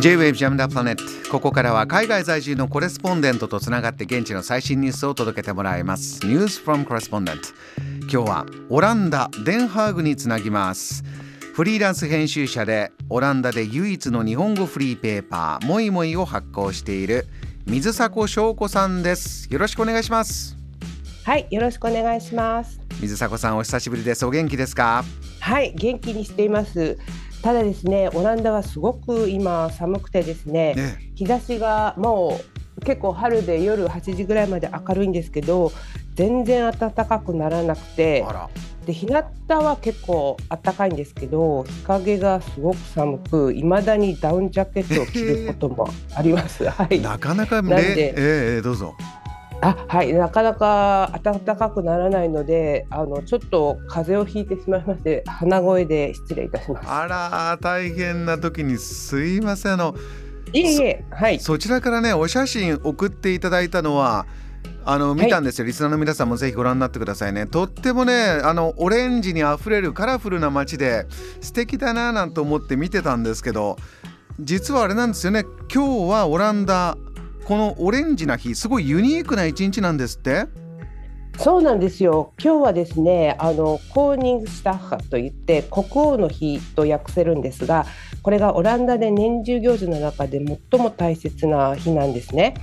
J-Wave Jam the Planet。 ここからは海外在住のコレスポンデントとつながって現地の最新ニュースを届けてもらいます。 News from Correspondent。 今日はオランダ・デンハーグにつなぎます。フリーランス編集者でオランダで唯一の日本語フリーペーパーモイモイを発行している水迫翔子さんです。よろしくお願いします。はい、よろしくお願いします。水迫さん、お久しぶりです。お元気ですか？はい、元気にしています。ただですね、オランダはすごく今寒くてですね、日差しがもう結構春で夜8時ぐらいまで明るいんですけど、全然暖かくならなくて、で日向は結構暖かいんですけど、日陰がすごく寒く、いまだにダウンジャケットを着ることもあります。はい、なかなかね、どうぞ。はい、なかなか暖かくならないので、ちょっと風邪をひいてしまいまして、鼻声で失礼いたします。あら、大変な時にすいません。はい、そちらからね、お写真送っていただいたのは見たんですよ。リスナーの皆さんもぜひご覧になってくださいね。とってもね、オレンジにあふれるカラフルな街で素敵だななんて思って見てたんですけど、実はあれなんですよね、今日はオランダ、このオレンジな日、すごいユニークな一日なんですって。そうなんですよ。今日はですね、コーニングスタッハといって国王の日と訳せるんですが、これがオランダで年中行事の中で最も大切な日なんですね。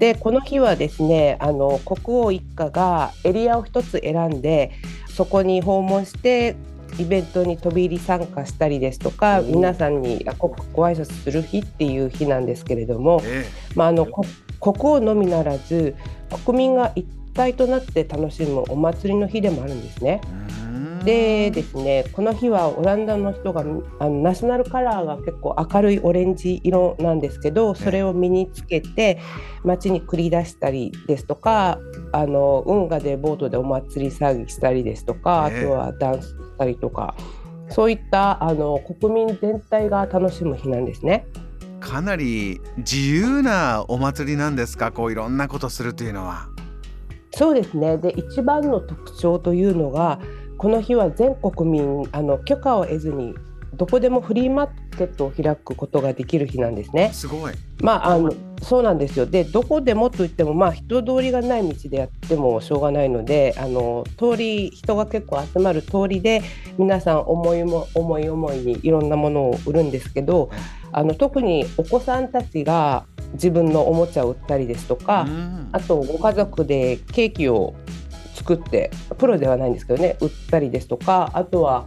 でこの日はですね、国王一家がエリアを一つ選んで、そこに訪問してイベントに飛び入り参加したりですとか、皆さんにご挨拶する日っていう日なんですけれども、国王のみならず国民が一体となって楽しむお祭りの日でもあるんですね。でですね、この日はオランダの人がナショナルカラーが結構明るいオレンジ色なんですけど、それを身につけて街に繰り出したりですとか、運河でボートでお祭り騒ぎしたりですとか、あとはダンスしたりとか、そういった国民全体が楽しむ日なんですね。かなり自由なお祭りなんですか、こういろんなことするというのは。そうですね。で一番の特徴というのが、この日は全国民許可を得ずにどこでもフリーマーケットを開くことができる日なんですね。すごい。そうなんですよ。でどこでもといっても、人通りがない道でやってもしょうがないので、人が結構集まる通りで皆さん思いにいろんなものを売るんですけど、特にお子さんたちが自分のおもちゃを売ったりですとか、あとご家族でケーキを作ってプロではないんですけどね、売ったりですとか、あとは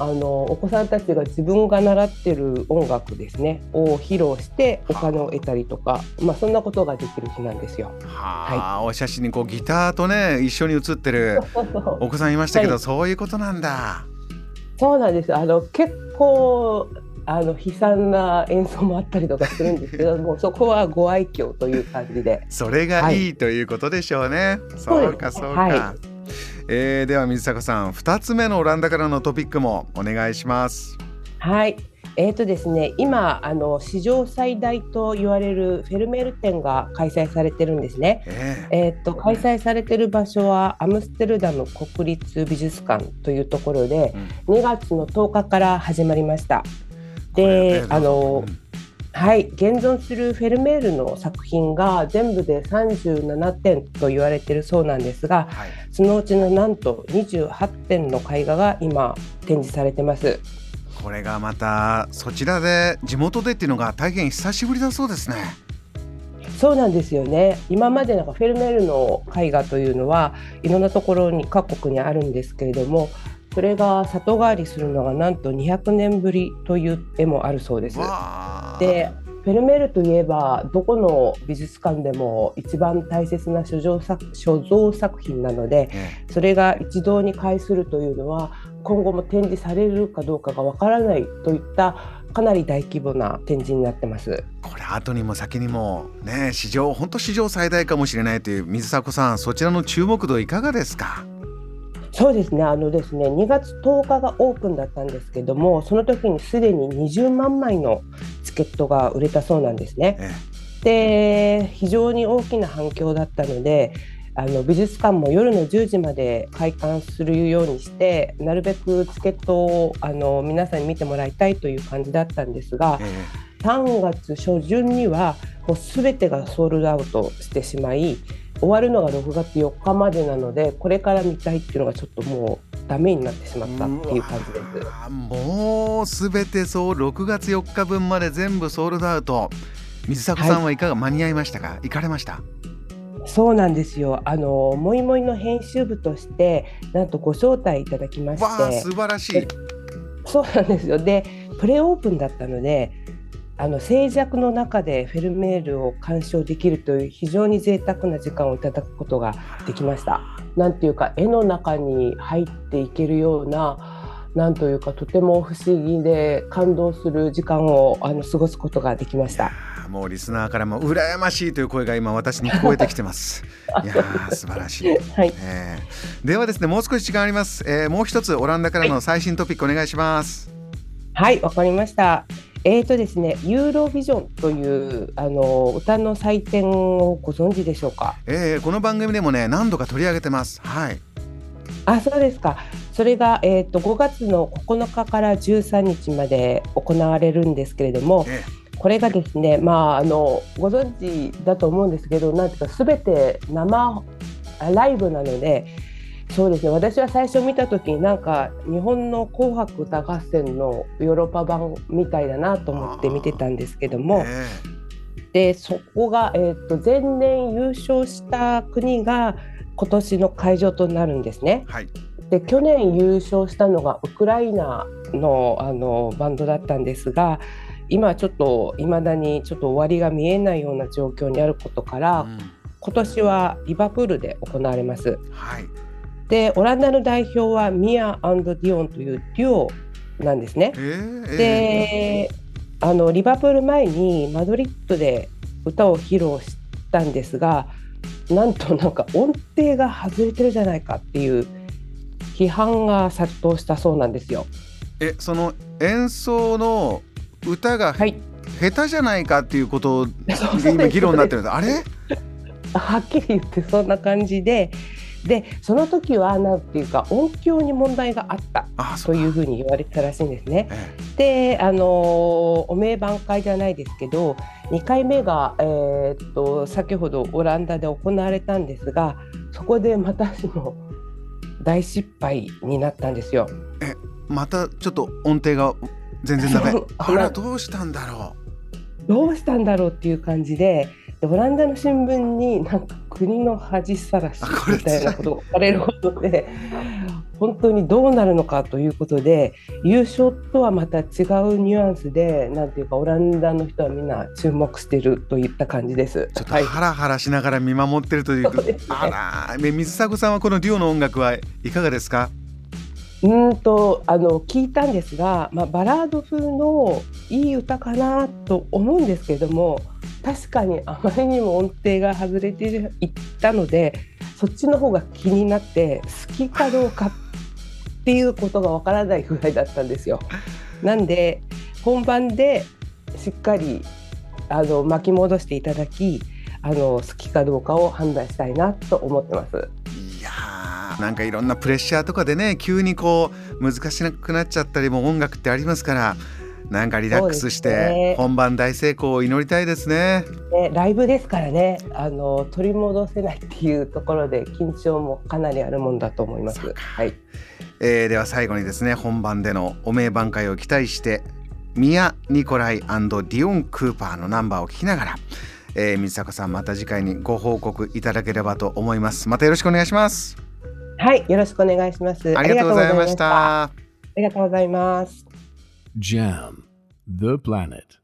お子さんたちが自分が習ってる音楽ですねを披露してお金を得たりとか、そんなことができる日なんですよ。お写真にこうギターとね一緒に写ってるお子さんいましたけど、そういうことなんだ。そうなんです。結構悲惨な演奏もあったりとかするんですけどもうそこはご愛嬌という感じでそれがいいということでしょうね。そうかそうか。では水迫さん、2つ目のオランダからのトピックもお願いします。はい、ですね、今史上最大と言われるフェルメール展が開催されてるんですね。開催されてる場所はアムステルダム国立美術館というところで、2月の10日から始まりました。で現存するフェルメールの作品が全部で37点と言われているそうなんですが、そのうちのなんと28点の絵画が今展示されてます。これがまたそちらで地元でっていうのが大変久しぶりだそうですね。そうなんですよね。今までフェルメールの絵画というのはいろんなところに各国にあるんですけれども、それが里帰りするのがなんと200年ぶりという絵もあるそうです。でフェルメールといえばどこの美術館でも一番大切な所蔵作品なので、それが一堂に会するというのは今後も展示されるかどうかがわからないといったかなり大規模な展示になってます。これ後にも先にもね、本当史上最大かもしれないという水迫さん、そちらの注目度いかがですか？そうですね、2月10日がオープンだったんですけども、その時にすでに20万枚のチケットが売れたそうなんですね。で非常に大きな反響だったので、美術館も夜の10時まで開館するようにして、なるべくチケットを皆さんに見てもらいたいという感じだったんですが、3月初旬にはもう全てがソールドアウトしてしまい、終わるのが6月4日までなので、これから見たいっていうのがちょっともうダメになってしまったっていう感じです。もうすべてそう6月4日分まで全部ソールドアウト。水迫さんはいかが、間に合いましたか？行かれました？そうなんですよ。もいもいの編集部としてなんとご招待いただきまして、わあ素晴らしい。そうなんですよ。でプレオープンだったので静寂の中でフェルメールを鑑賞できるという非常に贅沢な時間をいただくことができました。なんていうか絵の中に入っていけるような、なんというかとても不思議で感動する時間を過ごすことができました。もうリスナーからも羨ましいという声が今私に聞こえてきてますいや素晴らしい、はい。ではですね、もう少し時間あります、もう一つオランダからの最新トピックお願いします。はい、わかりました。ですね、ユーロビジョンという歌の祭典をご存知でしょうか？この番組でもね何度か取り上げてます、はい、あ、そうですか。それが、5月の9日から13日まで行われるんですけれども、これがですね、ご存知だと思うんですけど、なんていうか全て生ライブなので、そうですね、私は最初見た時になんか日本の紅白歌合戦のヨーロッパ版みたいだなと思って見てたんですけども、でそこが、前年優勝した国が今年の会場となるんですね、はい。で去年優勝したのがウクライナの、バンドだったんですが、今ちょっと未だにちょっと終わりが見えないような状況にあることから、うん、今年はリバプールで行われます、はい。でオランダの代表はミア&ディオンというデュオなんですね、でリバプール前にマドリッドで歌を披露したんですが、なんとなんか音程が外れてるじゃないかっていう批判が殺到したそうなんですよ。その演奏の歌が、はい、下手じゃないかっていうことで今議論になってるんです。あれはっきり言ってそんな感じで、でその時はなんていうか音響に問題があったというふうに言われたらしいんですね。でお名挽回じゃないですけど、2回目が、先ほどオランダで行われたんですが、そこでまた大失敗になったんですよ。またちょっと音程が全然ダメあらどうしたんだろうっていう感じで、オランダの新聞になんか国の恥さらしみたいなことが書かれることで、本当にどうなるのかということで、優勝とはまた違うニュアンスで、なんていうかオランダの人はみんな注目しているといった感じです。ちょっとハラハラしながら見守っているという、はい、あら水迫さんはこのデュオの音楽はいかがですか？聞いたんですが、バラード風のいい歌かなと思うんですけども、確かにあまりにも音程が外れていったので、そっちの方が気になって好きかどうかっていうことがわからないぐらいだったんですよ。なんで本番でしっかり巻き戻していただき、好きかどうかを判断したいなと思ってます。いやー、なんかいろんなプレッシャーとかでね、急にこう難しくなっちゃったりも音楽ってありますから、なんかリラックスして本番大成功を祈りたいですね。ライブですからね、取り戻せないっていうところで緊張もかなりあるもんだと思います、はい。では最後にですね、本番でのお名挽回を期待してミア・ニコライ&ディオン・クーパーのナンバーを聴きながら、水迫さんまた次回にご報告いただければと思います。またよろしくお願いします。はい、よろしくお願いします。ありがとうございました。ありがとうございます。Jam the Planet.